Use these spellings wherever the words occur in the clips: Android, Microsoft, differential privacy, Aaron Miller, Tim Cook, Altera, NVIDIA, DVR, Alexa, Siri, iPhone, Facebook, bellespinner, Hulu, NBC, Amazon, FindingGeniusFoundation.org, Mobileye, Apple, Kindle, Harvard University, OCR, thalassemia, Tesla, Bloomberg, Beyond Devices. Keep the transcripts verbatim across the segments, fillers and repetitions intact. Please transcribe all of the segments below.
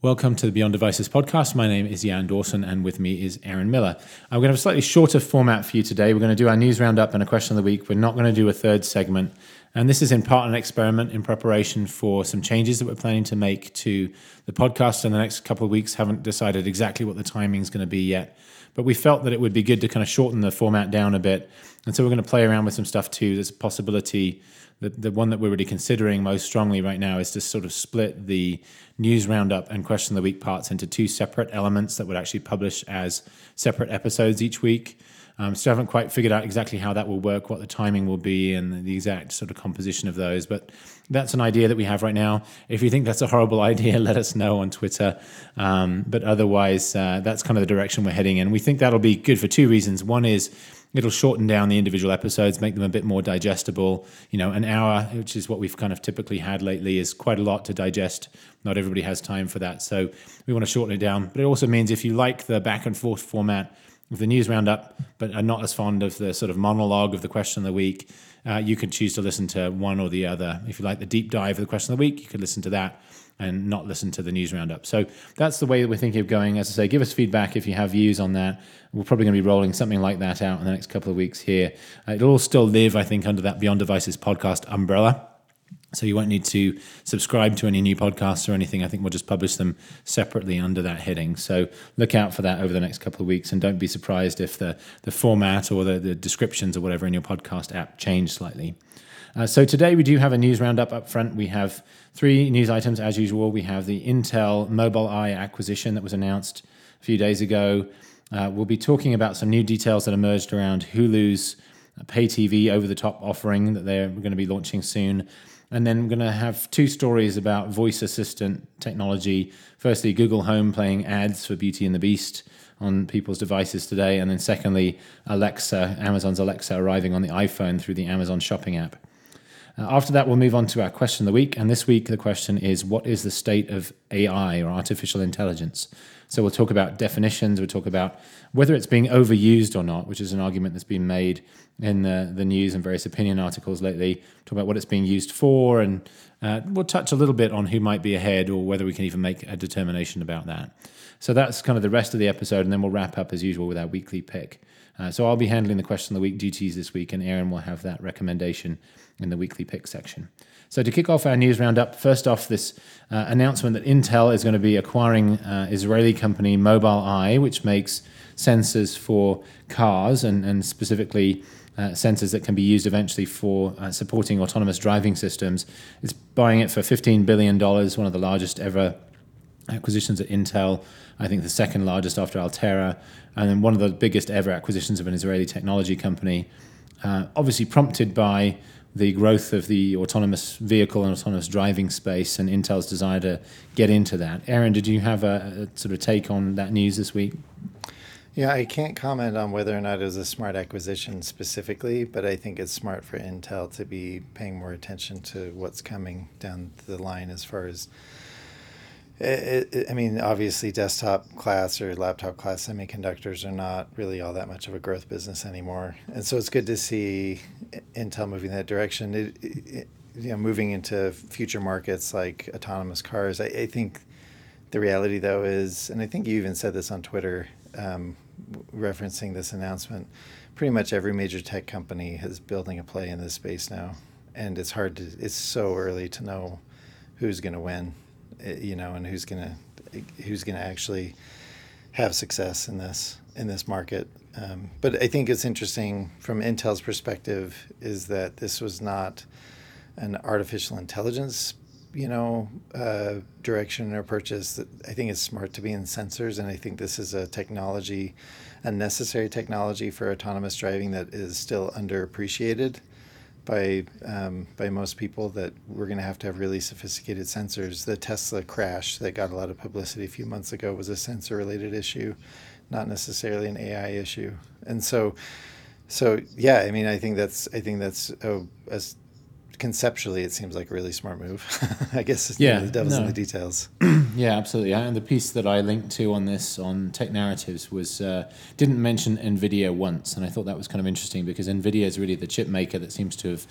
Welcome to the Beyond Devices podcast. My name is Jan Dawson and with me is Aaron Miller. I'm going to have a slightly shorter format for you today. We're going to do our news roundup and a question of the week. We're not going to do a third segment. And this is in part an experiment in preparation for some changes that we're planning to make to the podcast in the next couple of weeks. Haven't decided exactly what the timing is going to be yet, but we felt that it would be good to kind of shorten the format down a bit. And so we're going to play around with some stuff too. There's a possibility that the one that we're really considering most strongly right now is to sort of split the news roundup and question of the week parts into two separate elements that would actually publish as separate episodes each week. Um, so I haven't quite figured out exactly how that will work, what the timing will be, and the exact sort of composition of those. But that's an idea that we have right now. If you think that's a horrible idea, let us know on Twitter. Um, but otherwise, uh, that's kind of the direction we're heading in. We think that'll be good for two reasons. One is it'll shorten down the individual episodes, make them a bit more digestible. You know, an hour, which is what we've kind of typically had lately, is quite a lot to digest. Not everybody has time for that. So we want to shorten it down. But it also means if you like the back and forth format, with the news roundup, but are not as fond of the sort of monologue of the question of the week, uh, you could choose to listen to one or the other. If you like the deep dive of the question of the week, you could listen to that and not listen to the news roundup. So that's the way that we're thinking of going. As I say, give us feedback if you have views on that. We're probably going to be rolling something like that out in the next couple of weeks here. Uh, it'll all still live, I think, under that Beyond Devices podcast umbrella. So you won't need to subscribe to any new podcasts or anything. I think we'll just publish them separately under that heading. So look out for that over the next couple of weeks. And don't be surprised if the, the format or the, the descriptions or whatever in your podcast app change slightly. Uh, so today we do have a news roundup up front. We have three news items as usual. We have the Intel Mobileye acquisition that was announced a few days ago. Uh, we'll be talking about some new details that emerged around Hulu's pay T V over-the-top offering that they're going to be launching soon. And then I'm going to have two stories about voice assistant technology. Firstly, Google Home playing ads for Beauty and the Beast on people's devices today. And then secondly, Alexa, Amazon's Alexa arriving on the iPhone through the Amazon shopping app. Uh, after that, we'll move on to our question of the week. And this week, the question is, what is the state of A I or artificial intelligence? So we'll talk about definitions. We'll talk about whether it's being overused or not, which is an argument that's been made in the, the news and various opinion articles lately. Talk about what it's being used for, and uh, we'll touch a little bit on who might be ahead or whether we can even make a determination about that. So that's kind of the rest of the episode, and then we'll wrap up as usual with our weekly pick. Uh, so I'll be handling the question of the week duties this week, and Aaron will have that recommendation in the weekly pick section. So to kick off our news roundup, first off, this uh, announcement that Intel is going to be acquiring uh, Israeli company Mobileye, which makes sensors for cars and, and specifically uh, sensors that can be used eventually for uh, supporting autonomous driving systems. It's buying it for fifteen billion dollars, one of the largest ever acquisitions at Intel, I think the second largest after Altera, and then one of the biggest ever acquisitions of an Israeli technology company, uh, obviously prompted by the growth of the autonomous vehicle and autonomous driving space and Intel's desire to get into that. Aaron, did you have a, a sort of take on that news this week? Yeah, I can't comment on whether or not it was a smart acquisition specifically, but I think it's smart for Intel to be paying more attention to what's coming down the line as far as It, it, I mean, obviously, desktop class or laptop class semiconductors are not really all that much of a growth business anymore, and so it's good to see Intel moving that direction. It, it, you know, moving into future markets like autonomous cars. I, I think the reality, though, is, and I think you even said this on Twitter, um, referencing this announcement. Pretty much every major tech company is building a play in this space now, and it's hard to. It's so early to know who's going to win. You know, and who's gonna who's gonna actually have success in this in this market. Um, but I think it's interesting from Intel's perspective is that this was not an artificial intelligence, you know, uh, direction or purchase. I think it's smart to be in sensors, and I think this is a technology, a necessary technology for autonomous driving that is still underappreciated by um, by most people, that we're going to have to have really sophisticated sensors. The Tesla crash that got a lot of publicity a few months ago was a sensor-related issue, not necessarily an A I issue. And so, so yeah, I mean, I think that's I think that's a, a conceptually, it seems like a really smart move. I guess yeah, you know, the devil's no. in the details. Yeah, absolutely. And the piece that I linked to on this on Tech Narratives was uh, didn't mention NVIDIA once, and I thought that was kind of interesting because NVIDIA is really the chip maker that seems to have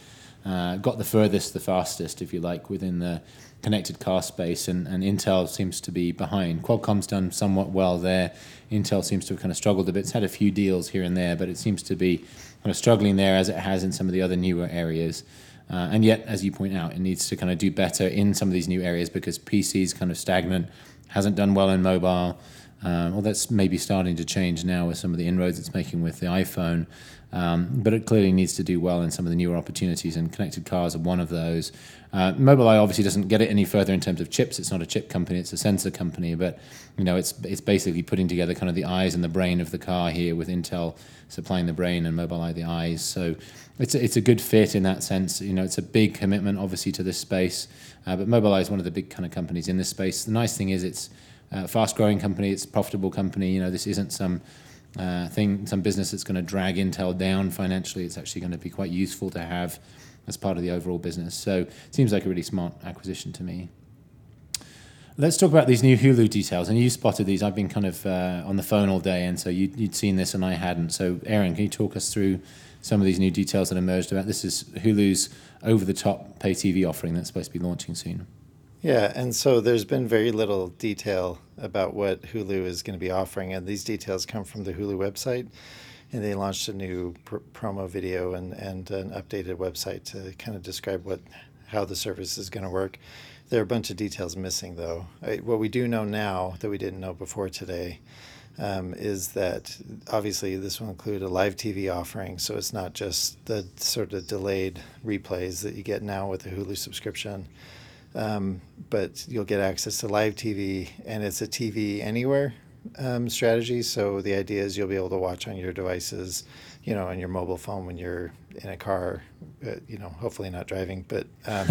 uh, got the furthest, the fastest, if you like, within the connected car space, and, and Intel seems to be behind. Qualcomm's done somewhat well there. Intel seems to have kind of struggled a bit. It's had a few deals here and there, but it seems to be kind of struggling there as it has in some of the other newer areas. Uh, and yet, as you point out, it needs to kind of do better in some of these new areas because P C's kind of stagnant, hasn't done well in mobile. Um, well, that's maybe starting to change now with some of the inroads it's making with the iPhone. Um, but it clearly needs to do well in some of the newer opportunities, and connected cars are one of those. Uh, Mobileye obviously doesn't get it any further in terms of chips. It's not a chip company, it's a sensor company. But, you know, it's it's basically putting together kind of the eyes and the brain of the car here, with Intel supplying the brain and Mobileye the eyes. So it's a, it's a good fit in that sense. You know, it's a big commitment, obviously, to this space. Uh, but Mobileye is one of the big kind of companies in this space. The nice thing is it's a fast-growing company. It's a profitable company. You know, this isn't some... Uh, thing, some business that's going to drag Intel down financially. It's actually going to be quite useful to have as part of the overall business. So it seems like a really smart acquisition to me. Let's talk about these new Hulu details. And you spotted these. I've been kind of uh, on the phone all day, and so you, you'd seen this and I hadn't. So Aaron, can you talk us through some of these new details that emerged about this? Is Hulu's over-the-top pay T V offering that's supposed to be launching soon. Yeah, and so there's been very little detail about what Hulu is going to be offering, and these details come from the Hulu website, and they launched a new pr- promo video and, and an updated website to kind of describe what how the service is going to work. There are a bunch of details missing, though. I, what we do know now that we didn't know before today um, is that, obviously, this will include a live T V offering, so it's not just the sort of delayed replays that you get now with the Hulu subscription. Um, but you'll get access to live T V, and it's a T V anywhere um, strategy. So the idea is you'll be able to watch on your devices, you know, on your mobile phone when you're in a car, uh, you know, hopefully not driving. But um,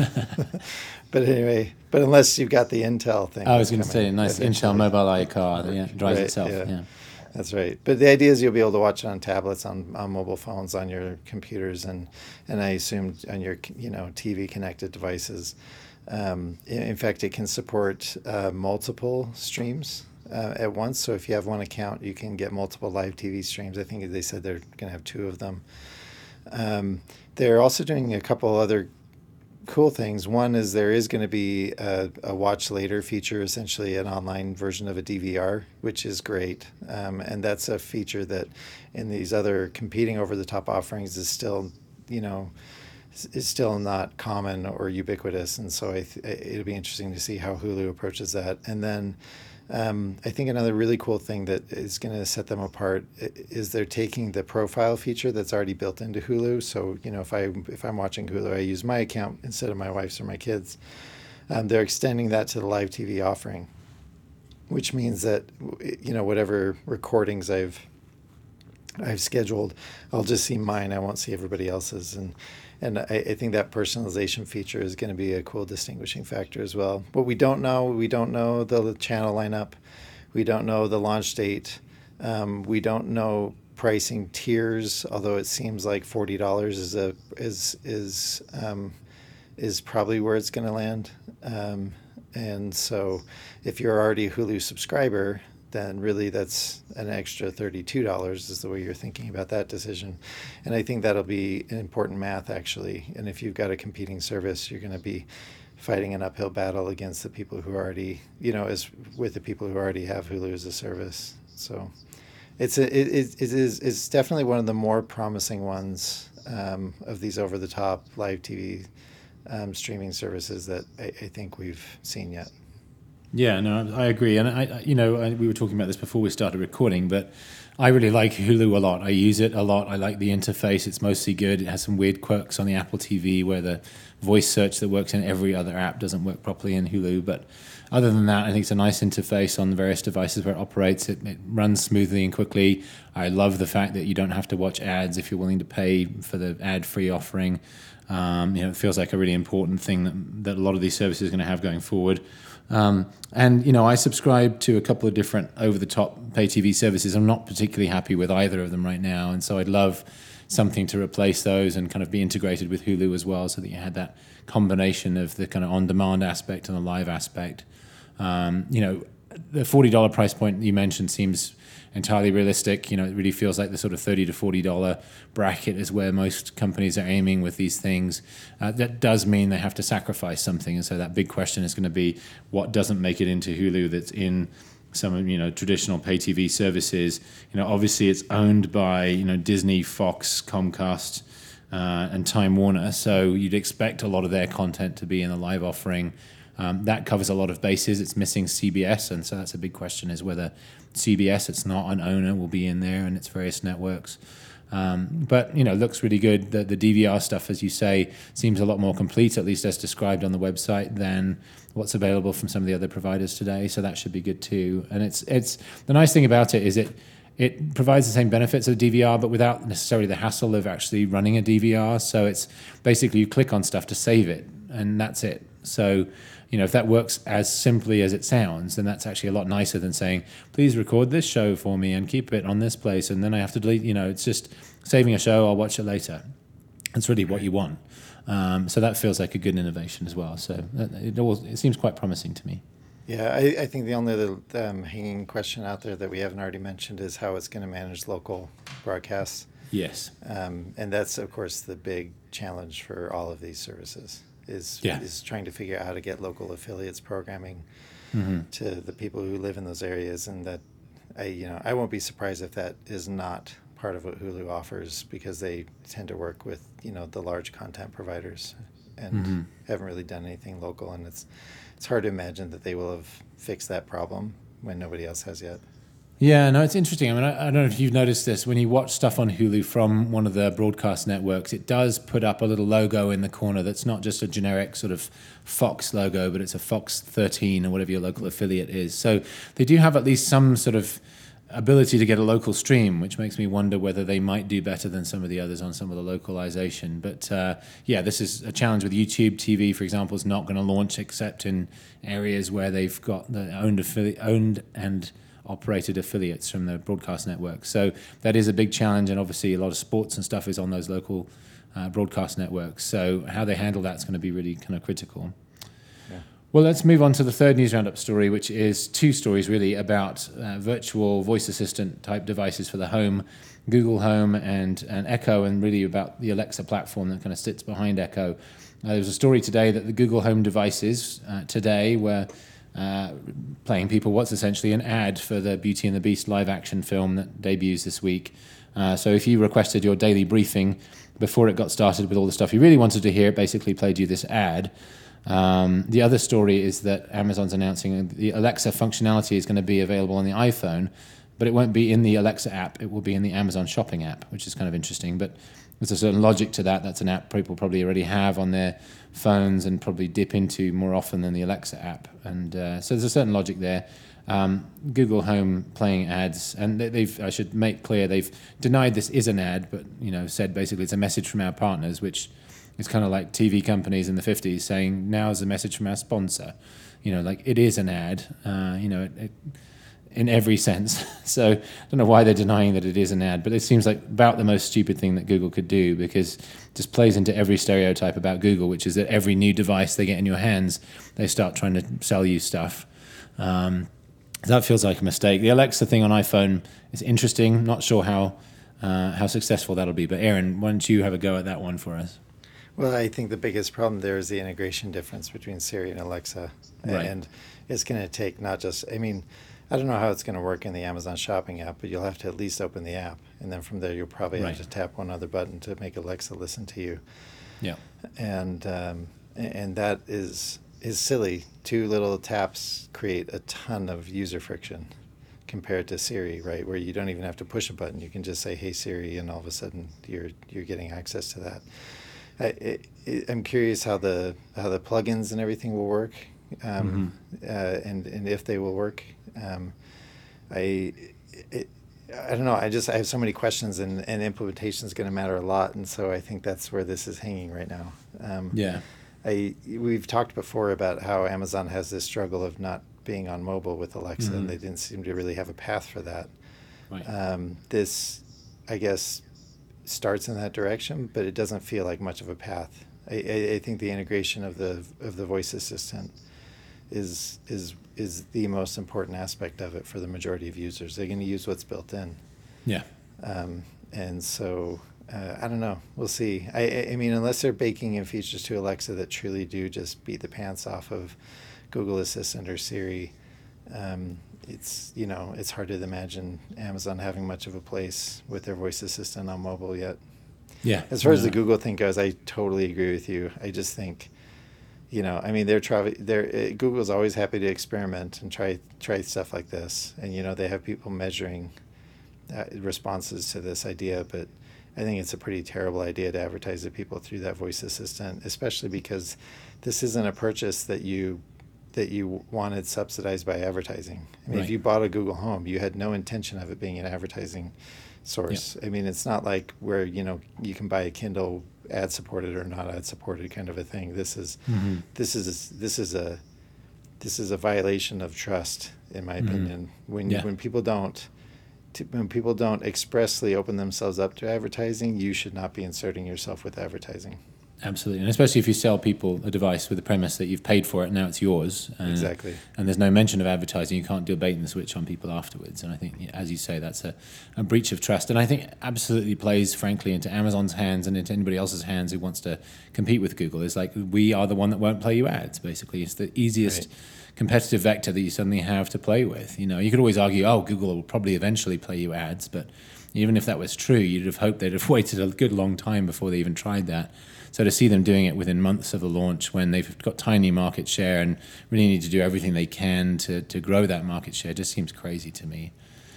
but anyway, but unless you've got the Intel thing. I was going to say a nice Intel Mobileye car that yeah, drives right, itself. Yeah. yeah, that's right. But the idea is you'll be able to watch it on tablets, on, on mobile phones, on your computers, and and I assume on your, you know, T V connected devices. Um, in fact, it can support uh, multiple streams uh, at once. So if you have one account, you can get multiple live T V streams. I think they said they're going to have two of them. Um, they're also doing a couple other cool things. One is there is going to be a, a watch later feature, essentially an online version of a D V R, which is great. Um, and that's a feature that in these other competing over-the-top offerings is still, you know, is still not common or ubiquitous, and so I th- it'll be interesting to see how Hulu approaches that. And then um, I think another really cool thing that is going to set them apart is they're taking the profile feature that's already built into Hulu. So, you know, if I if I'm watching Hulu, I use my account instead of my wife's or my kids. Um, they're extending that to the live T V offering, which means that, you know, whatever recordings I've I've scheduled, I'll just see mine. I won't see everybody else's. And And I, I think that personalization feature is going to be a cool distinguishing factor as well. But we don't know. We don't know the channel lineup. We don't know the launch date. Um, we don't know pricing tiers, although it seems like forty dollars is a is is um, is probably where it's going to land. Um, and so if you're already a Hulu subscriber, then really that's an extra thirty-two dollars is the way you're thinking about that decision. And I think that'll be an important math, actually. And if you've got a competing service, you're going to be fighting an uphill battle against the people who already, you know, as with the people who already have Hulu as a service. So it's a, it, it, it is it's definitely one of the more promising ones um, of these over-the-top live T V um, streaming services that I, I think we've seen yet. Yeah, no, I agree. And, I, you know, I, we were talking about this before we started recording, but I really like Hulu a lot. I use it a lot. I like the interface. It's mostly good. It has some weird quirks on the Apple T V where the voice search that works in every other app doesn't work properly in Hulu. But other than that, I think it's a nice interface on the various devices where it operates. It, it runs smoothly and quickly. I love the fact that you don't have to watch ads if you're willing to pay for the ad-free offering. Um, you know, it feels like a really important thing that, that a lot of these services are going to have going forward. Um, and, you know, I subscribe to a couple of different over-the-top pay T V services. I'm not particularly happy with either of them right now. And so I'd love something to replace those and kind of be integrated with Hulu as well, so that you had that combination of the kind of on-demand aspect and the live aspect. Um, you know, the forty dollar price point you mentioned seems entirely realistic. You know, it really feels like the sort of thirty to forty dollar bracket is where most companies are aiming with these things. Uh, that does mean they have to sacrifice something. And so that big question is going to be, what doesn't make it into Hulu that's in some, you know, traditional pay T V services? You know, obviously it's owned by, you know, Disney, Fox, Comcast, uh, and Time Warner. So you'd expect a lot of their content to be in the live offering. Um, that covers a lot of bases. It's missing C B S, and so that's a big question, is whether C B S, it's not an owner, will be in there and its various networks. Um, but, you know, looks really good. The, the D V R stuff, as you say, seems a lot more complete, at least as described on the website, than what's available from some of the other providers today. So that should be good too. And it's it's the nice thing about it is it it provides the same benefits of D V R, but without necessarily the hassle of actually running a D V R. So it's basically you click on stuff to save it, and that's it. So, you know, if that works as simply as it sounds, then that's actually a lot nicer than saying, please record this show for me and keep it on this place, and then I have to delete, you know, it's just saving a show, I'll watch it later. That's really what you want. Um, so that feels like a good innovation as well. So it, all, it seems quite promising to me. Yeah, I, I think the only other, um, hanging question out there that we haven't already mentioned is how it's going to manage local broadcasts. Yes. Um, and that's, of course, the big challenge for all of these services. Is yeah. is trying to figure out how to get local affiliates programming mm-hmm. to the people who live in those areas, and that I you know I won't be surprised if that is not part of what Hulu offers, because they tend to work with you know the large content providers and mm-hmm. haven't really done anything local, and it's it's hard to imagine that they will have fixed that problem when nobody else has yet. Yeah, no, it's interesting. I mean, I, I don't know if you've noticed this. When you watch stuff on Hulu from one of the broadcast networks, it does put up a little logo in the corner that's not just a generic sort of Fox logo, but it's a Fox thirteen or whatever your local affiliate is. So they do have at least some sort of ability to get a local stream, which makes me wonder whether they might do better than some of the others on some of the localization. But uh, yeah, this is a challenge with YouTube T V, for example, is not going to launch except in areas where they've got the owned, affili- owned and... operated affiliates from the broadcast network. So that is a big challenge, and obviously a lot of sports and stuff is on those local uh, broadcast networks. So how they handle that's going to be really kind of critical. Yeah. Well, let's move on to the third news roundup story, which is two stories really about uh, virtual voice assistant type devices for the home, Google Home and, and Echo, and really about the Alexa platform that kind of sits behind Echo. Uh, there was a story today that the Google Home devices uh, today were Uh, playing people what's essentially an ad for the Beauty and the Beast live action film that debuts this week. Uh, so if you requested your daily briefing before it got started with all the stuff you really wanted to hear, it basically played you this ad. Um, the other story is that Amazon's announcing the Alexa functionality is going to be available on the iPhone, but it won't be in the Alexa app. It will be in the Amazon shopping app, which is kind of interesting. But there's a certain logic to that. That's an app people probably already have on their phones and probably dip into more often than the Alexa app. And uh, so there's a certain logic there. Um, Google Home playing ads, and they've, I should make clear, they've denied this is an ad, but you know, said basically it's a message from our partners, which is kind of like T V companies in the fifties saying, now's a message from our sponsor. You know, like it is an ad, uh, you know, it, it in every sense. So I don't know why they're denying that it is an ad, but it seems like about the most stupid thing that Google could do, because it just plays into every stereotype about Google, which is that every new device they get in your hands, they start trying to sell you stuff. Um, that feels like a mistake. The Alexa thing on iPhone is interesting. Not sure how uh, how successful that'll be, but Aaron, why don't you have a go at that one for us? Well, I think the biggest problem there is the integration difference between Siri and Alexa. Right. And it's going to take not just, I mean, I don't know how it's going to work in the Amazon shopping app, but you'll have to at least open the app. And then from there, you'll probably right. have to tap one other button to make Alexa listen to you. Yeah. And um, and that is is silly. Two little taps create a ton of user friction compared to Siri, right, where you don't even have to push a button. You can just say, hey, Siri, and all of a sudden you're you're getting access to that. I, it, it, I'm curious how the, how the plugins and everything will work. Um, mm-hmm. uh, and, and if they will work, um, I, it, I don't know. I just, I have so many questions, and, and implementation is going to matter a lot. And so I think that's where this is hanging right now. Um, yeah. I, we've talked before about how Amazon has this struggle of not being on mobile with Alexa, mm-hmm. and they didn't seem to really have a path for that. Right. Um, this, I guess, starts in that direction, but it doesn't feel like much of a path. I, I, I think the integration of the, of the voice assistant is is is the most important aspect of it for the majority of users. They're going to use what's built in. Yeah. Um, and so uh, I don't know. We'll see. I, I mean, unless they're baking in features to Alexa that truly do just beat the pants off of Google Assistant or Siri, um, it's, you know, it's hard to imagine Amazon having much of a place with their voice assistant on mobile yet. Yeah. As far yeah. as the Google thing goes, I totally agree with you. I just think, you know, I mean, they're traveling. They're uh, Google's always happy to experiment and try try stuff like this, and you know, they have people measuring uh, responses to this idea. But I think it's a pretty terrible idea to advertise to people through that voice assistant, especially because this isn't a purchase that you that you wanted subsidized by advertising. I mean, right. if you bought a Google Home, you had no intention of it being an advertising source. Yeah. I mean, it's not like where, you know, you can buy a Kindle ad supported or not ad supported kind of a thing. This is mm-hmm. this is this is a this is a violation of trust, in my mm-hmm. opinion. When yeah. when people don't t- when people don't expressly open themselves up to advertising, you should not be inserting yourself with advertising. Absolutely, and especially if you sell people a device with the premise that you've paid for it and now it's yours. And, exactly. And there's no mention of advertising. You can't do a bait and switch on people afterwards. And I think, as you say, that's a, a breach of trust. And I think it absolutely plays, frankly, into Amazon's hands and into anybody else's hands who wants to compete with Google. It's like, we are the one that won't play you ads, basically. It's the easiest... Right. competitive vector that you suddenly have to play with. You know, you could always argue, oh, Google will probably eventually play you ads, but even if that was true, you'd have hoped they'd have waited a good long time before they even tried that. So to see them doing it within months of the launch, when they've got tiny market share and really need to do everything they can to to grow that market share, just seems crazy to me.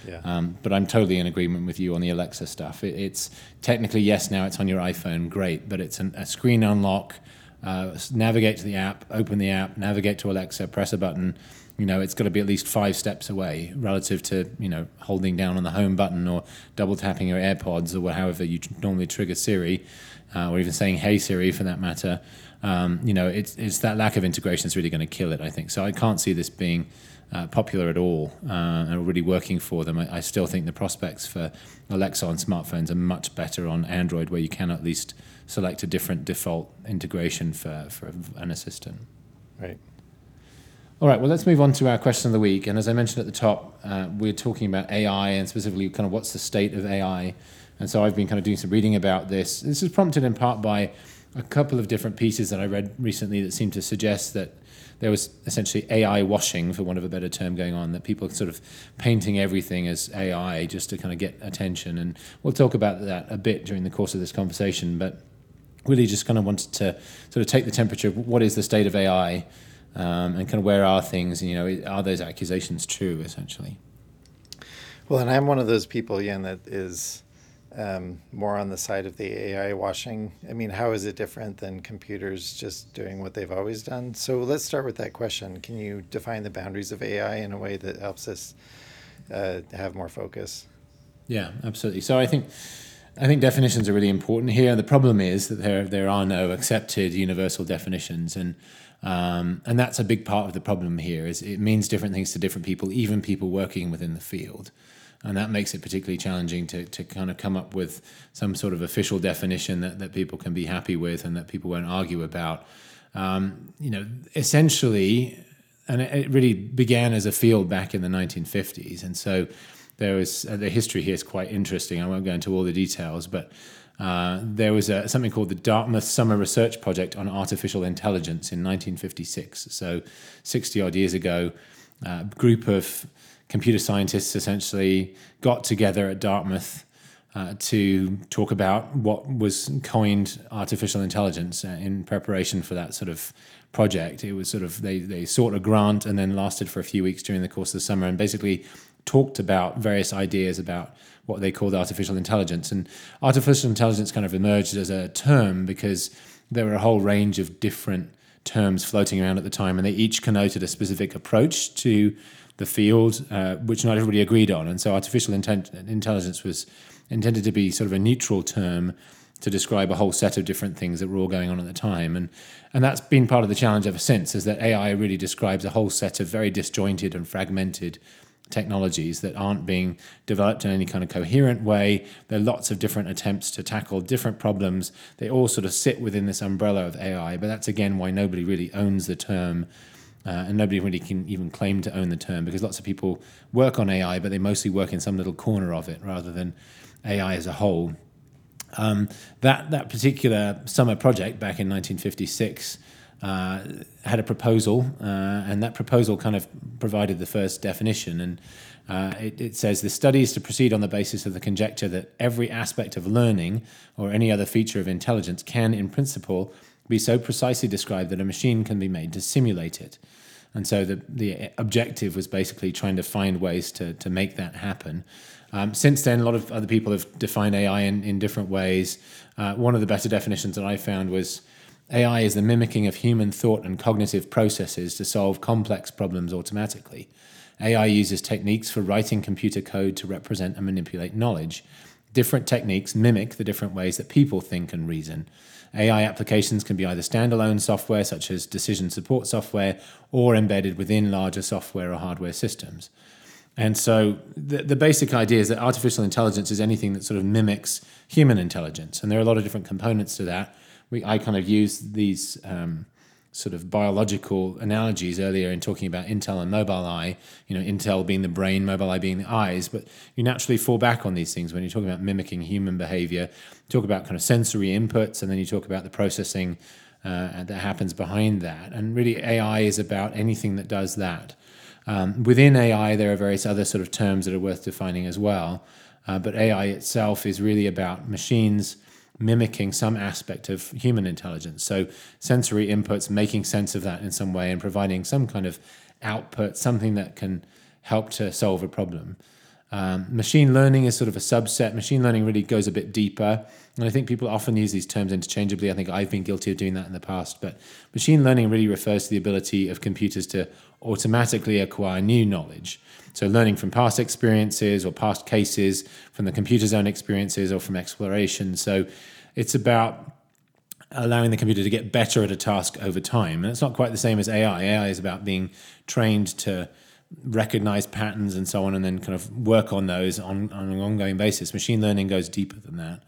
Yeah. Um, but I'm totally in agreement with you on the Alexa stuff. It, it's technically, yes, now it's on your iPhone, great, but it's an, a screen unlock. Uh, navigate to the app, open the app, navigate to Alexa, press a button. You know, it's got to be at least five steps away relative to, you know, holding down on the home button or double tapping your AirPods or however you normally trigger Siri, uh, or even saying, hey, Siri, for that matter. Um, you know, it's, it's that lack of integration that's really going to kill it, I think. So I can't see this being uh, popular at all uh, and really working for them. I, I still think the prospects for Alexa on smartphones are much better on Android, where you can at least select a different default integration for, for an assistant. Right. All right, well, let's move on to our question of the week. And as I mentioned at the top, uh, we're talking about A I and specifically kind of what's the state of A I. And so I've been kind of doing some reading about this. This is prompted in part by a couple of different pieces that I read recently that seemed to suggest that there was essentially A I washing, for want of a better term, going on, that people are sort of painting everything as A I just to kind of get attention. And we'll talk about that a bit during the course of this conversation, but really just kind of wanted to sort of take the temperature of what is the state of A I um, and kind of where are things, you know, are those accusations true, essentially? Well, and I'm one of those people, Jan, that is um, more on the side of the A I washing. I mean, how is it different than computers just doing what they've always done? So let's start with that question. Can you define the boundaries of A I in a way that helps us uh, have more focus? Yeah, absolutely. So I think... I think definitions are really important here. The problem is that there there are no accepted universal definitions, and um, and that's a big part of the problem here. Is it means different things to different people, even people working within the field, and that makes it particularly challenging to to kind of come up with some sort of official definition that, that people can be happy with and that people won't argue about. Um, you know, essentially, and it, it really began as a field back in the nineteen fifties, and so. There was uh, the history here is quite interesting. I won't go into all the details, but uh, there was a, something called the Dartmouth Summer Research Project on Artificial Intelligence in nineteen fifty-six. So sixty-odd years ago, a group of computer scientists essentially got together at Dartmouth uh, to talk about what was coined artificial intelligence in preparation for that sort of project. It was sort of, they, they sought a grant and then lasted for a few weeks during the course of the summer and basically talked about various ideas about what they called artificial intelligence. And artificial intelligence kind of emerged as a term because there were a whole range of different terms floating around at the time, and they each connoted a specific approach to the field, uh, which not everybody agreed on. And so artificial intent- intelligence was intended to be sort of a neutral term to describe a whole set of different things that were all going on at the time. And and that's been part of the challenge ever since, is that A I really describes a whole set of very disjointed and fragmented technologies that aren't being developed in any kind of coherent way. There are lots of different attempts to tackle different problems. They all sort of sit within this umbrella of A I, but that's again why nobody really owns the term Uh, and nobody really can even claim to own the term, because lots of people work on A I, but they mostly work in some little corner of it rather than A I as a whole. Um, that that particular summer project back in nineteen fifty-six uh, had a proposal, uh, and that proposal kind of provided the first definition. And uh, it, it says, the study is to proceed on the basis of the conjecture that every aspect of learning or any other feature of intelligence can, in principle, be so precisely described that a machine can be made to simulate it. And so the, the objective was basically trying to find ways to, to make that happen. Um, since then, a lot of other people have defined A I in, in different ways. Uh, one of the better definitions that I found was, A I is the mimicking of human thought and cognitive processes to solve complex problems automatically. A I uses techniques for writing computer code to represent and manipulate knowledge. Different techniques mimic the different ways that people think and reason. A I applications can be either standalone software, such as decision support software, or embedded within larger software or hardware systems. And so the, the basic idea is that artificial intelligence is anything that sort of mimics human intelligence. And there are a lot of different components to that. We, I kind of used these um, sort of biological analogies earlier in talking about Intel and Mobileye, you know, Intel being the brain, Mobileye being the eyes, but you naturally fall back on these things when you're talking about mimicking human behavior. Talk about kind of sensory inputs, and then you talk about the processing uh, that happens behind that. And really, A I is about anything that does that. Um, within A I, there are various other sort of terms that are worth defining as well. Uh, but A I itself is really about machines mimicking some aspect of human intelligence. So sensory inputs, making sense of that in some way and providing some kind of output, something that can help to solve a problem. Um, machine learning is sort of a subset. Machine learning really goes a bit deeper. And I think people often use these terms interchangeably. I think I've been guilty of doing that in the past. But machine learning really refers to the ability of computers to automatically acquire new knowledge. So learning from past experiences or past cases, from the computer's own experiences or from exploration. So it's about allowing the computer to get better at a task over time. And it's not quite the same as A I. A I is about being trained to recognize patterns and so on, and then kind of work on those on, on an ongoing basis. Machine learning goes deeper than that.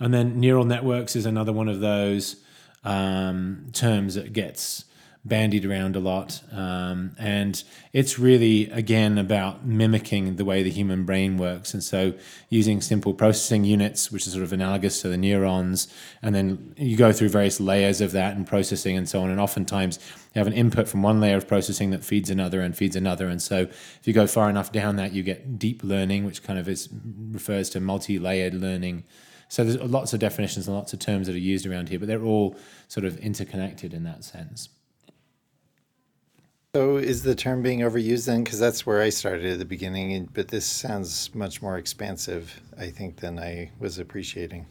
And then neural networks is another one of those um, terms that gets bandied around a lot. Um, and it's really, again, about mimicking the way the human brain works. And so using simple processing units, which is sort of analogous to the neurons, and then you go through various layers of that and processing and so on. And oftentimes you have an input from one layer of processing that feeds another and feeds another. And so if you go far enough down that, you get deep learning, which kind of is refers to multi-layered learning. So there's lots of definitions and lots of terms that are used around here, but they're all sort of interconnected in that sense. So is the term being overused then? Because that's where I started at the beginning, but this sounds much more expansive, I think, than I was appreciating.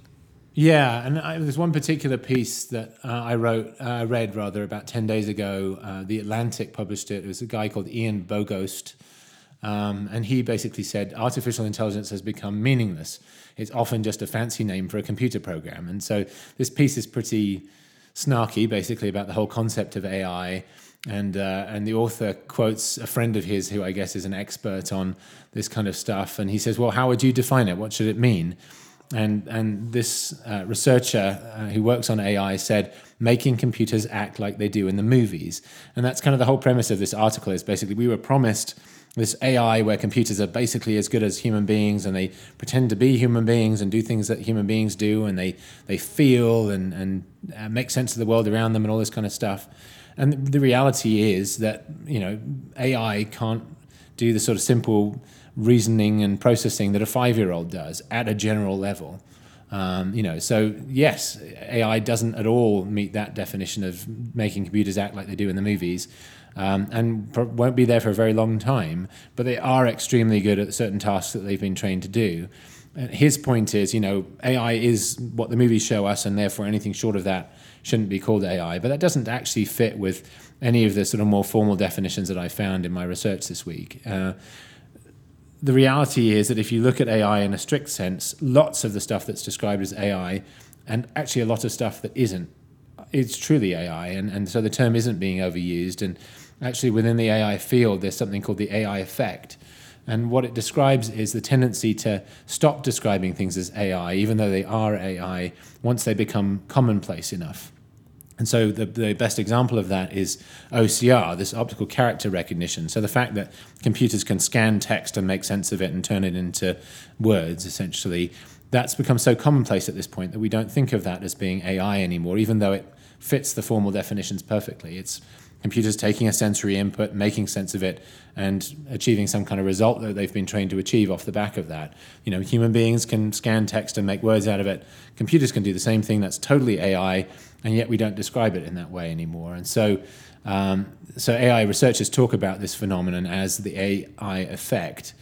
Yeah, and I, there's one particular piece that uh, I wrote, uh, read rather, about ten days ago. Uh, the Atlantic published it. It was a guy called Ian Bogost, um, and he basically said, artificial intelligence has become meaningless. It's often just a fancy name for a computer program. And so this piece is pretty snarky, basically, about the whole concept of A I. And uh, and the author quotes a friend of his who I guess is an expert on this kind of stuff. And he says, well, how would you define it? What should it mean? And and this uh, researcher uh, who works on A I said, making computers act like they do in the movies. And that's kind of the whole premise of this article is basically we were promised this A I where computers are basically as good as human beings, and they pretend to be human beings and do things that human beings do, and they, they feel and, and uh, make sense of the world around them and all this kind of stuff. And the reality is that, you know, A I can't do the sort of simple reasoning and processing that a five-year-old does at a general level. Um, you know, so yes, A I doesn't at all meet that definition of making computers act like they do in the movies, um, and pro- won't be there for a very long time, but they are extremely good at certain tasks that they've been trained to do. And his point is, you know, A I is what the movies show us, and therefore anything short of that shouldn't be called A I, but that doesn't actually fit with any of the sort of more formal definitions that I found in my research this week. Uh, the reality is that if you look at A I in a strict sense, lots of the stuff that's described as A I, and actually a lot of stuff that isn't, is truly A I, and, and so the term isn't being overused. And actually within the A I field, there's something called the A I effect. And what it describes is the tendency to stop describing things as A I, even though they are A I, once they become commonplace enough. And so the, the best example of that is O C R, this optical character recognition. So the fact that computers can scan text and make sense of it and turn it into words, essentially, that's become so commonplace at this point that we don't think of that as being A I anymore, even though it fits the formal definitions perfectly. It's computers taking a sensory input, making sense of it, and achieving some kind of result that they've been trained to achieve off the back of that. You know, human beings can scan text and make words out of it. Computers can do the same thing. That's totally A I, and yet we don't describe it in that way anymore. And so, um, so A I researchers talk about this phenomenon as the A I effect.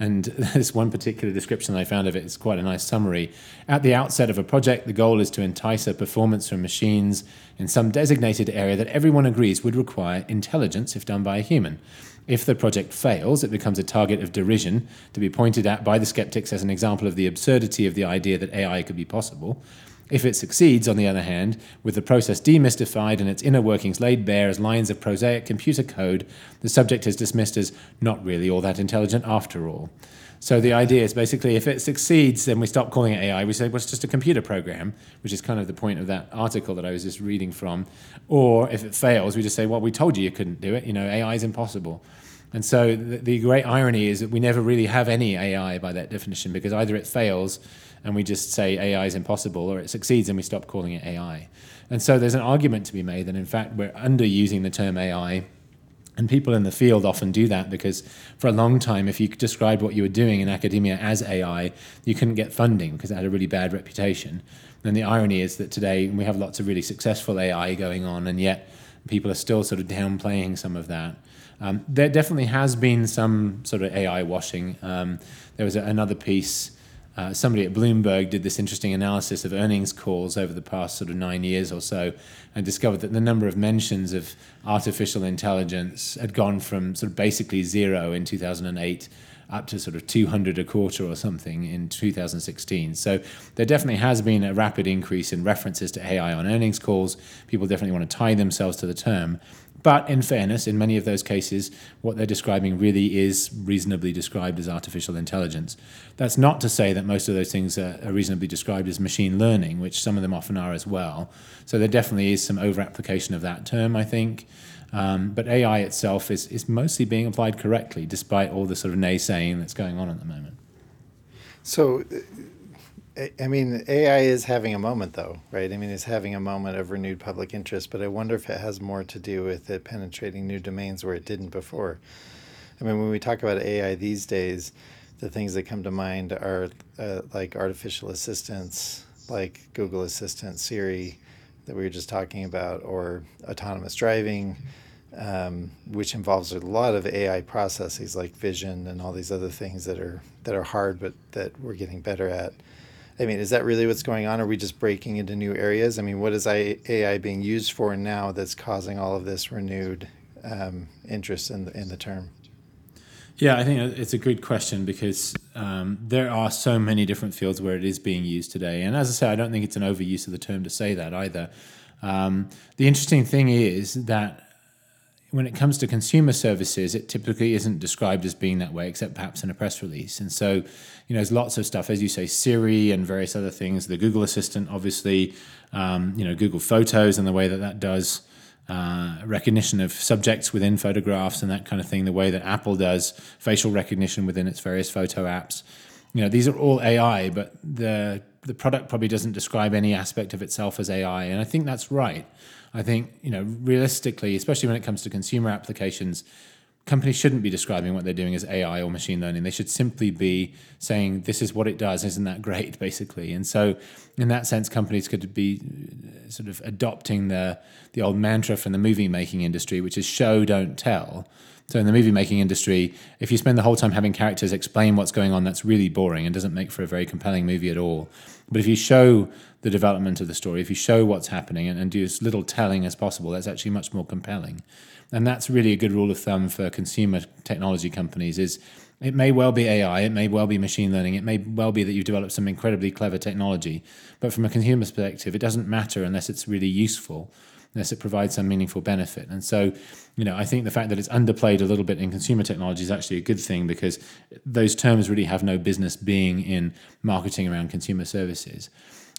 And this one particular description I found of it is quite a nice summary. At the outset of a project, the goal is to entice a performance from machines in some designated area that everyone agrees would require intelligence if done by a human. If the project fails, it becomes a target of derision to be pointed at by the skeptics as an example of the absurdity of the idea that A I could be possible. If it succeeds, on the other hand, with the process demystified and its inner workings laid bare as lines of prosaic computer code, the subject is dismissed as not really all that intelligent after all. So the idea is basically if it succeeds, then we stop calling it A I. We say, well, it's just a computer program, which is kind of the point of that article that I was just reading from. Or if it fails, we just say, well, we told you you couldn't do it. You know, A I is impossible. And so the, the great irony is that we never really have any A I by that definition, because either it fails and we just say A I is impossible, or it succeeds and we stop calling it A I. And so there's an argument to be made that, in fact, we're underusing the term A I. And people in the field often do that because for a long time, if you described what you were doing in academia as A I, you couldn't get funding because it had a really bad reputation. And the irony is that today we have lots of really successful A I going on, and yet people are still sort of downplaying some of that. Um, there definitely has been some sort of A I washing. Um, there was a, another piece, uh, somebody at Bloomberg did this interesting analysis of earnings calls over the past sort of nine years or so, and discovered that the number of mentions of artificial intelligence had gone from sort of basically zero in two thousand eight up to sort of two hundred a quarter or something in two thousand sixteen. So there definitely has been a rapid increase in references to A I on earnings calls. People definitely want to tie themselves to the term. But in fairness, in many of those cases, what they're describing really is reasonably described as artificial intelligence. That's not to say that most of those things are reasonably described as machine learning, which some of them often are as well. So there definitely is some over-application of that term, I think. Um, but A I itself is, is mostly being applied correctly, despite all the sort of naysaying that's going on at the moment. So, I mean, A I is having a moment, though, right? I mean, it's having a moment of renewed public interest, but I wonder if it has more to do with it penetrating new domains where it didn't before. I mean, when we talk about A I these days, the things that come to mind are uh, like artificial assistants, like Google Assistant, Siri, that we were just talking about, or autonomous driving, um, which involves a lot of A I processes like vision and all these other things that are that are hard, but that we're getting better at. I mean, is that really what's going on? Are we just breaking into new areas? I mean, what is A I being used for now that's causing all of this renewed um, interest in the, in the term? Yeah, I think it's a good question because um, there are so many different fields where it is being used today. And as I say, I don't think it's an overuse of the term to say that either. Um, the interesting thing is that when it comes to consumer services, it typically isn't described as being that way, except perhaps in a press release. And so, you know, there's lots of stuff, as you say, Siri and various other things, the Google Assistant, obviously, um, you know, Google Photos and the way that that does Uh, recognition of subjects within photographs and that kind of thing, the way that Apple does facial recognition within its various photo apps. You know, these are all A I, but the the product probably doesn't describe any aspect of itself as A I. And I think that's right. I think, you know, realistically, especially when it comes to consumer applications, companies shouldn't be describing what they're doing as A I or machine learning. They should simply be saying, this is what it does, isn't that great, basically. And so in that sense, companies could be sort of adopting the the old mantra from the movie-making industry, which is show, don't tell. So in the movie-making industry, if you spend the whole time having characters explain what's going on, that's really boring and doesn't make for a very compelling movie at all. But if you show the development of the story, if you show what's happening and, and do as little telling as possible, that's actually much more compelling. And that's really a good rule of thumb for consumer technology companies is it may well be A I, it may well be machine learning, it may well be that you've developed some incredibly clever technology, but from a consumer perspective, it doesn't matter unless it's really useful, unless it provides some meaningful benefit. And so, you know, I think the fact that it's underplayed a little bit in consumer technology is actually a good thing because those terms really have no business being in marketing around consumer services.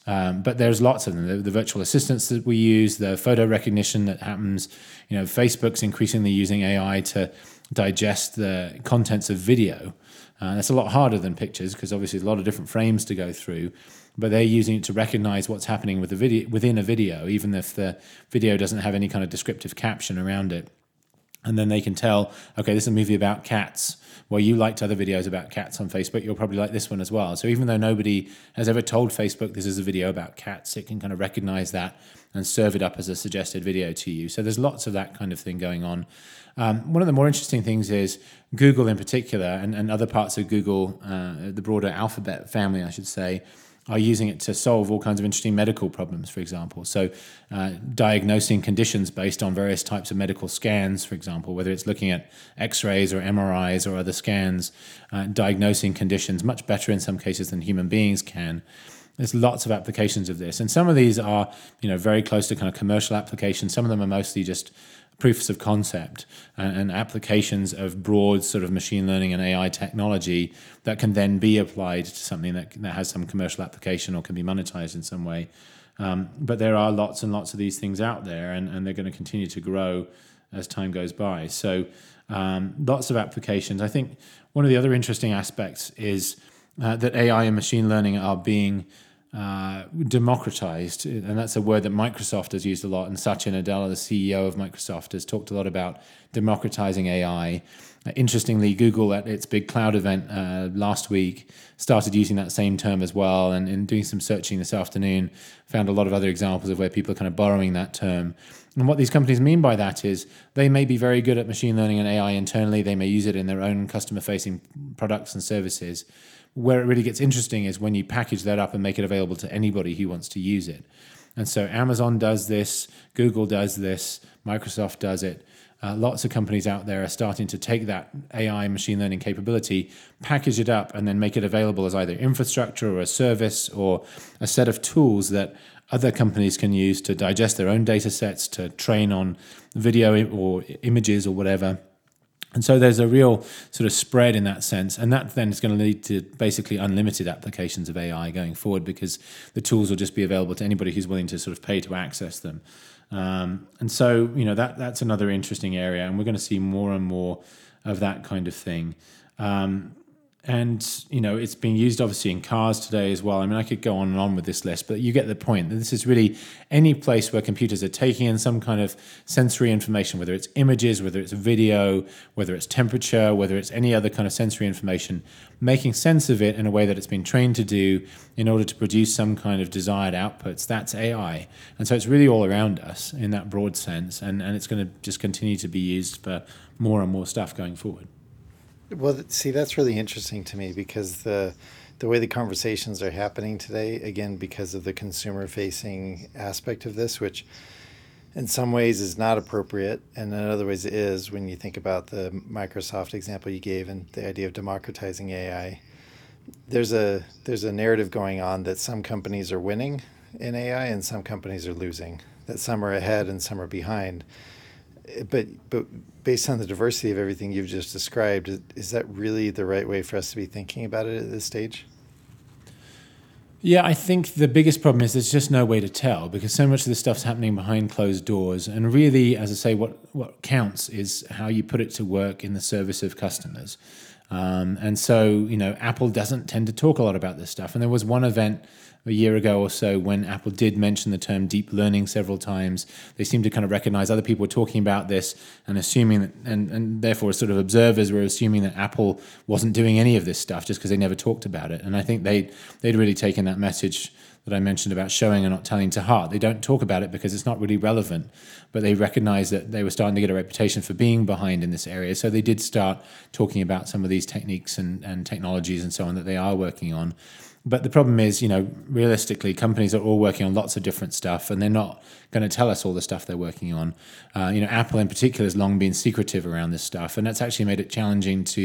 Um, but there's lots of them. The, the virtual assistants that we use, the photo recognition that happens. You know, Facebook's increasingly using A I to digest the contents of video. Uh, that's a lot harder than pictures because obviously there's a lot of different frames to go through. But they're using it to recognize what's happening with the video within a video, even if the video doesn't have any kind of descriptive caption around it. And then they can tell, okay, this is a movie about cats. Well, you liked other videos about cats on Facebook. You'll probably like this one as well. So even though nobody has ever told Facebook this is a video about cats, it can kind of recognize that and serve it up as a suggested video to you. So there's lots of that kind of thing going on. Um, one of the more interesting things is Google in particular and, and other parts of Google, uh, the broader Alphabet family, I should say, are using it to solve all kinds of interesting medical problems, for example. So uh, diagnosing conditions based on various types of medical scans, for example, whether it's looking at X-rays or M R Is or other scans, uh, diagnosing conditions much better in some cases than human beings can. There's lots of applications of this. And some of these are, you know, very close to kind of commercial applications. Some of them are mostly just proofs of concept and, and applications of broad sort of machine learning and A I technology that can then be applied to something that, that has some commercial application or can be monetized in some way. Um, but there are lots and lots of these things out there, and, and they're going to continue to grow as time goes by. So um, lots of applications. I think one of the other interesting aspects is uh, that A I and machine learning are being Uh, democratized, and that's a word that Microsoft has used a lot, and Satya Nadella, the C E O of Microsoft, has talked a lot about democratizing A I. Uh, interestingly, Google at its big cloud event uh, last week started using that same term as well, and in doing some searching this afternoon, found a lot of other examples of where people are kind of borrowing that term. And what these companies mean by that is they may be very good at machine learning and A I internally, they may use it in their own customer-facing products and services. Where it really gets interesting is when you package that up and make it available to anybody who wants to use it. And so Amazon does this, Google does this, Microsoft does it. Uh, lots of companies out there are starting to take that A I machine learning capability, package it up, and then make it available as either infrastructure or a service or a set of tools that other companies can use to digest their own data sets, to train on video or images or whatever. And so there's a real sort of spread in that sense. And that then is going to lead to basically unlimited applications of A I going forward, because the tools will just be available to anybody who's willing to sort of pay to access them. Um, and so, you know, that that's another interesting area. And we're going to see more and more of that kind of thing. Um, and, you know, it's being used obviously in cars today as well. I mean, I could go on and on with this list, but you get the point. This is really any place where computers are taking in some kind of sensory information, whether it's images, whether it's video, whether it's temperature, whether it's any other kind of sensory information, making sense of it in a way that it's been trained to do in order to produce some kind of desired outputs. That's A I. And so it's really all around us in that broad sense. And, and it's going to just continue to be used for more and more stuff going forward. Well, see, that's really interesting to me, because the the way the conversations are happening today, again, because of the consumer-facing aspect of this, which in some ways is not appropriate, and in other ways it is, when you think about the Microsoft example you gave and the idea of democratizing A I. There's a there's a narrative going on that some companies are winning in A I and some companies are losing, that some are ahead and some are behind. But but based on the diversity of everything you've just described, is that really the right way for us to be thinking about it at this stage? Yeah, I think the biggest problem is there's just no way to tell, because so much of this stuff's happening behind closed doors. And really, as I say, what, what counts is how you put it to work in the service of customers. Um, and so, you know, Apple doesn't tend to talk a lot about this stuff. And there was one event a year ago or so when Apple did mention the term deep learning several times. They seemed to kind of recognize other people were talking about this and assuming that, and, and therefore sort of observers were assuming that Apple wasn't doing any of this stuff just because they never talked about it. And I think they they'd really taken that message that I mentioned about showing and not telling to heart. They don't talk about it because it's not really relevant, but they recognize that they were starting to get a reputation for being behind in this area. So they did start talking about some of these techniques and, and technologies and so on that they are working on. But the problem is, you know, realistically, companies are all working on lots of different stuff, and they're not going to tell us all the stuff they're working on. Uh, you know, Apple in particular has long been secretive around this stuff, and that's actually made it challenging to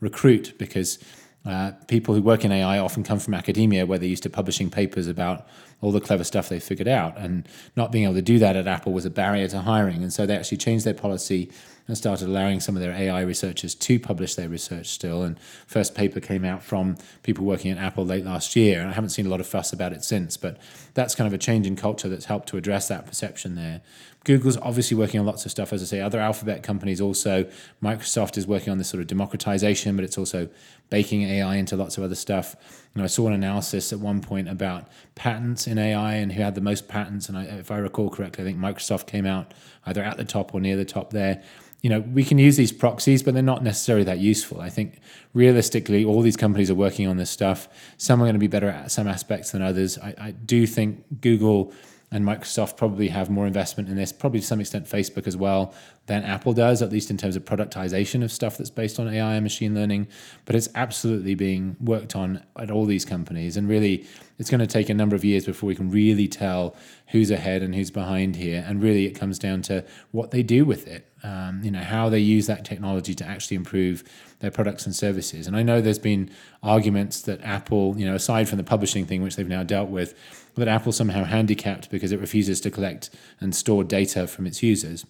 recruit, because uh, people who work in A I often come from academia, where they're used to publishing papers about all the clever stuff they figured out, and not being able to do that at Apple was a barrier to hiring. And so they actually changed their policy and started allowing some of their A I researchers to publish their research still. And first paper came out from people working at Apple late last year, and I haven't seen a lot of fuss about it since, but that's kind of a change in culture that's helped to address that perception there. Google's obviously working on lots of stuff, as I say, other alphabet companies also. Microsoft is working on this sort of democratization, but it's also baking A I into lots of other stuff. You know, I saw an analysis at one point about patents in A I and who had the most patents, and I, if I recall correctly, I think Microsoft came out either at the top or near the top there. You know, we can use these proxies, but they're not necessarily that useful. I think realistically, all these companies are working on this stuff. Some are going to be better at some aspects than others. I, I do think Google and Microsoft probably have more investment in this, probably to some extent Facebook as well, than Apple does, at least in terms of productization of stuff that's based on A I and machine learning. But it's absolutely being worked on at all these companies. And really, it's going to take a number of years before we can really tell who's ahead and who's behind here. And really, it comes down to what they do with it, um, you know, how they use that technology to actually improve their products and services. And I know there's been arguments that Apple, you know, aside from the publishing thing, which they've now dealt with, that Apple somehow handicapped because it refuses to collect and store data from its users.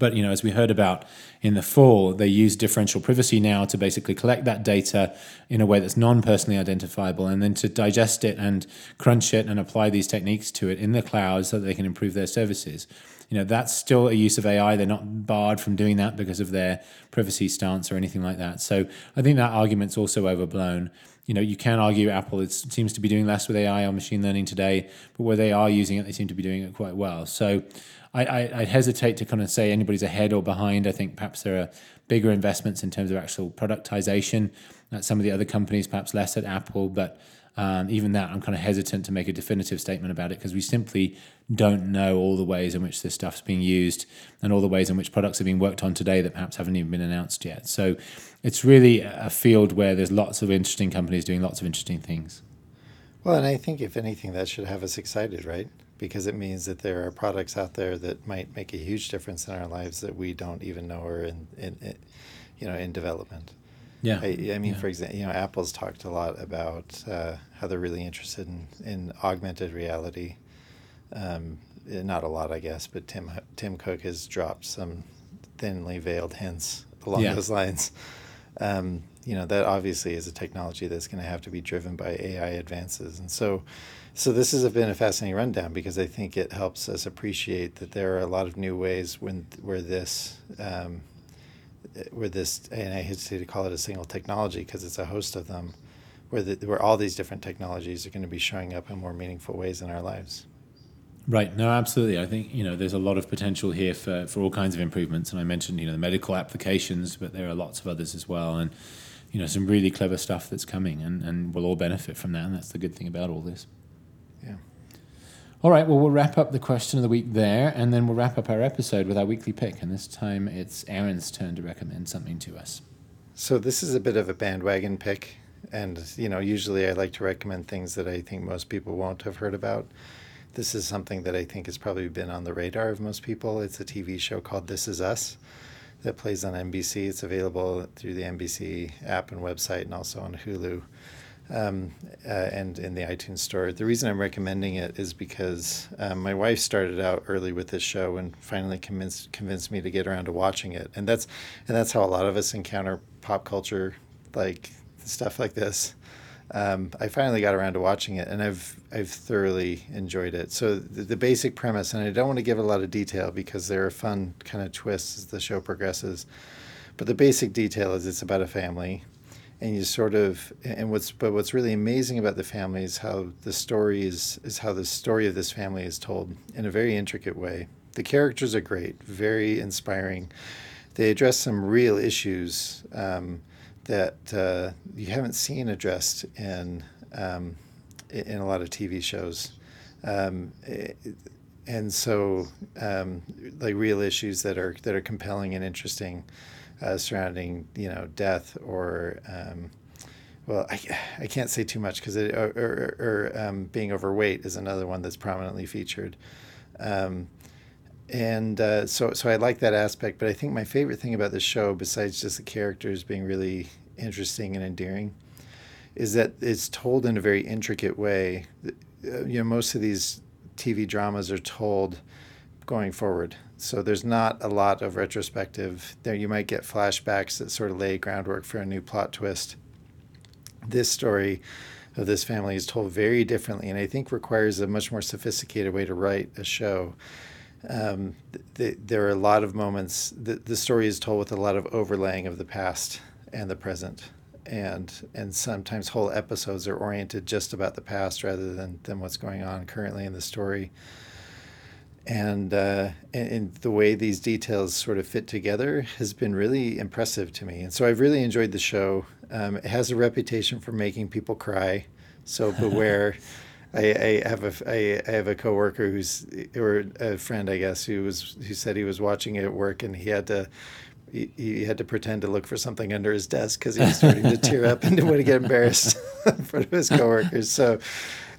But, you know, as we heard about in the fall, they use differential privacy now to basically collect that data in a way that's non-personally identifiable, and then to digest it and crunch it and apply these techniques to it in the cloud so that they can improve their services. You know, that's still a use of A I. They're not barred from doing that because of their privacy stance or anything like that. So I think that argument's also overblown. You know, you can argue Apple is, seems to be doing less with A I or machine learning today, but where they are using it, they seem to be doing it quite well. So I, I, I hesitate to kind of say anybody's ahead or behind. I think perhaps there are bigger investments in terms of actual productization at some of the other companies, perhaps less at Apple, but Um, even that, I'm kind of hesitant to make a definitive statement about it, because we simply don't know all the ways in which this stuff's being used and all the ways in which products are being worked on today that perhaps haven't even been announced yet. So it's really a field where there's lots of interesting companies doing lots of interesting things. Well, and I think if anything, that should have us excited, right? Because it means that there are products out there that might make a huge difference in our lives that we don't even know are in, in, in you know, in development. Yeah, I, I mean, yeah. For example, you know, Apple's talked a lot about uh, how they're really interested in, in augmented reality. Um, not a lot, I guess, but Tim Tim Cook has dropped some thinly veiled hints along yeah. those lines. Um, you know, that obviously is a technology that's going to have to be driven by A I advances, and so so this has been a fascinating rundown, because I think it helps us appreciate that there are a lot of new ways when where this. Um, where this, and I hesitate to call it a single technology because it's a host of them, where the, where all these different technologies are going to be showing up in more meaningful ways in our lives. Right. No, absolutely. I think, you know, there's a lot of potential here for, for all kinds of improvements. And I mentioned, you know, the medical applications, but there are lots of others as well. And, you know, some really clever stuff that's coming, and, and we'll all benefit from that. And that's the good thing about all this. Yeah. All right, well, we'll wrap up the question of the week there, and then we'll wrap up our episode with our weekly pick. And this time it's Aaron's turn to recommend something to us. So this is a bit of a bandwagon pick. And, you know, usually I like to recommend things that I think most people won't have heard about. This is something that I think has probably been on the radar of most people. It's a T V show called This Is Us that plays on N B C. It's available through the N B C app and website, and also on Hulu. Um, uh, and in the iTunes store. The reason I'm recommending it is because um, my wife started out early with this show and finally convinced convinced me to get around to watching it. And that's and that's how a lot of us encounter pop culture, like stuff like this. Um, I finally got around to watching it, and I've I've thoroughly enjoyed it. So the, the basic premise, and I don't want to give a lot of detail because there are fun kind of twists as the show progresses, but the basic detail is it's about a family. And you sort of, and what's, but what's really amazing about the family is how the story is, is how the story of this family is told in a very intricate way. The characters are great, very inspiring. They address some real issues um, that uh, you haven't seen addressed in um, in a lot of T V shows. Um, it, and so, um, like real issues that are that are compelling and interesting. Uh, surrounding, you know, death or, um, well, I, I can't say too much because it, or, or, or um, being overweight is another one that's prominently featured. Um, and uh, so, so I like that aspect, but I think my favorite thing about this show, besides just the characters being really interesting and endearing, is that it's told in a very intricate way. You know, most of these T V dramas are told going forward. So there's not a lot of retrospective there. You might get flashbacks that sort of lay groundwork for a new plot twist. This story of this family is told very differently, and I think requires a much more sophisticated way to write a show. Um, th- th- there are a lot of moments that the story is told with a lot of overlaying of the past and the present. And and sometimes whole episodes are oriented just about the past rather than, than what's going on currently in the story. And, uh, and and the way these details sort of fit together has been really impressive to me. And so I've really enjoyed the show. Um, it has a reputation for making people cry, so beware. I, I have a I, I have a coworker who's or a friend I guess who was who said he was watching it at work, and he had to. He, he had to pretend to look for something under his desk because he was starting to tear up and didn't want to get embarrassed in front of his coworkers. So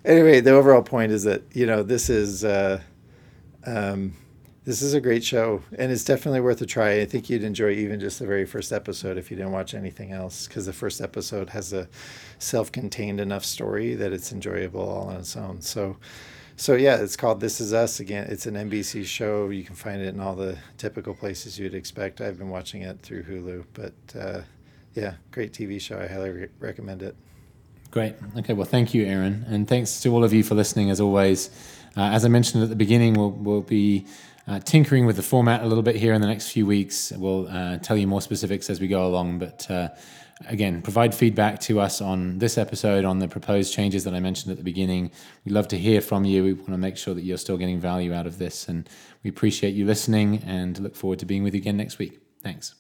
anyway, the overall point is that, you know, this is uh, um, this is a great show, and it's definitely worth a try. I think you'd enjoy even just the very first episode if you didn't watch anything else, because the first episode has a self-contained enough story that it's enjoyable all on its own. So. So, yeah, it's called This Is Us. Again, it's an N B C show. You can find it in all the typical places you'd expect. I've been watching it through Hulu. But, uh, yeah, great T V show. I highly re- recommend it. Great. Okay, well, thank you, Aaron. And thanks to all of you for listening, as always. Uh, as I mentioned at the beginning, we'll, we'll be uh, tinkering with the format a little bit here in the next few weeks. We'll uh, tell you more specifics as we go along. But, uh, again, provide feedback to us on this episode, on the proposed changes that I mentioned at the beginning. We'd love to hear from you. We want to make sure that you're still getting value out of this, and we appreciate you listening and look forward to being with you again next week. Thanks.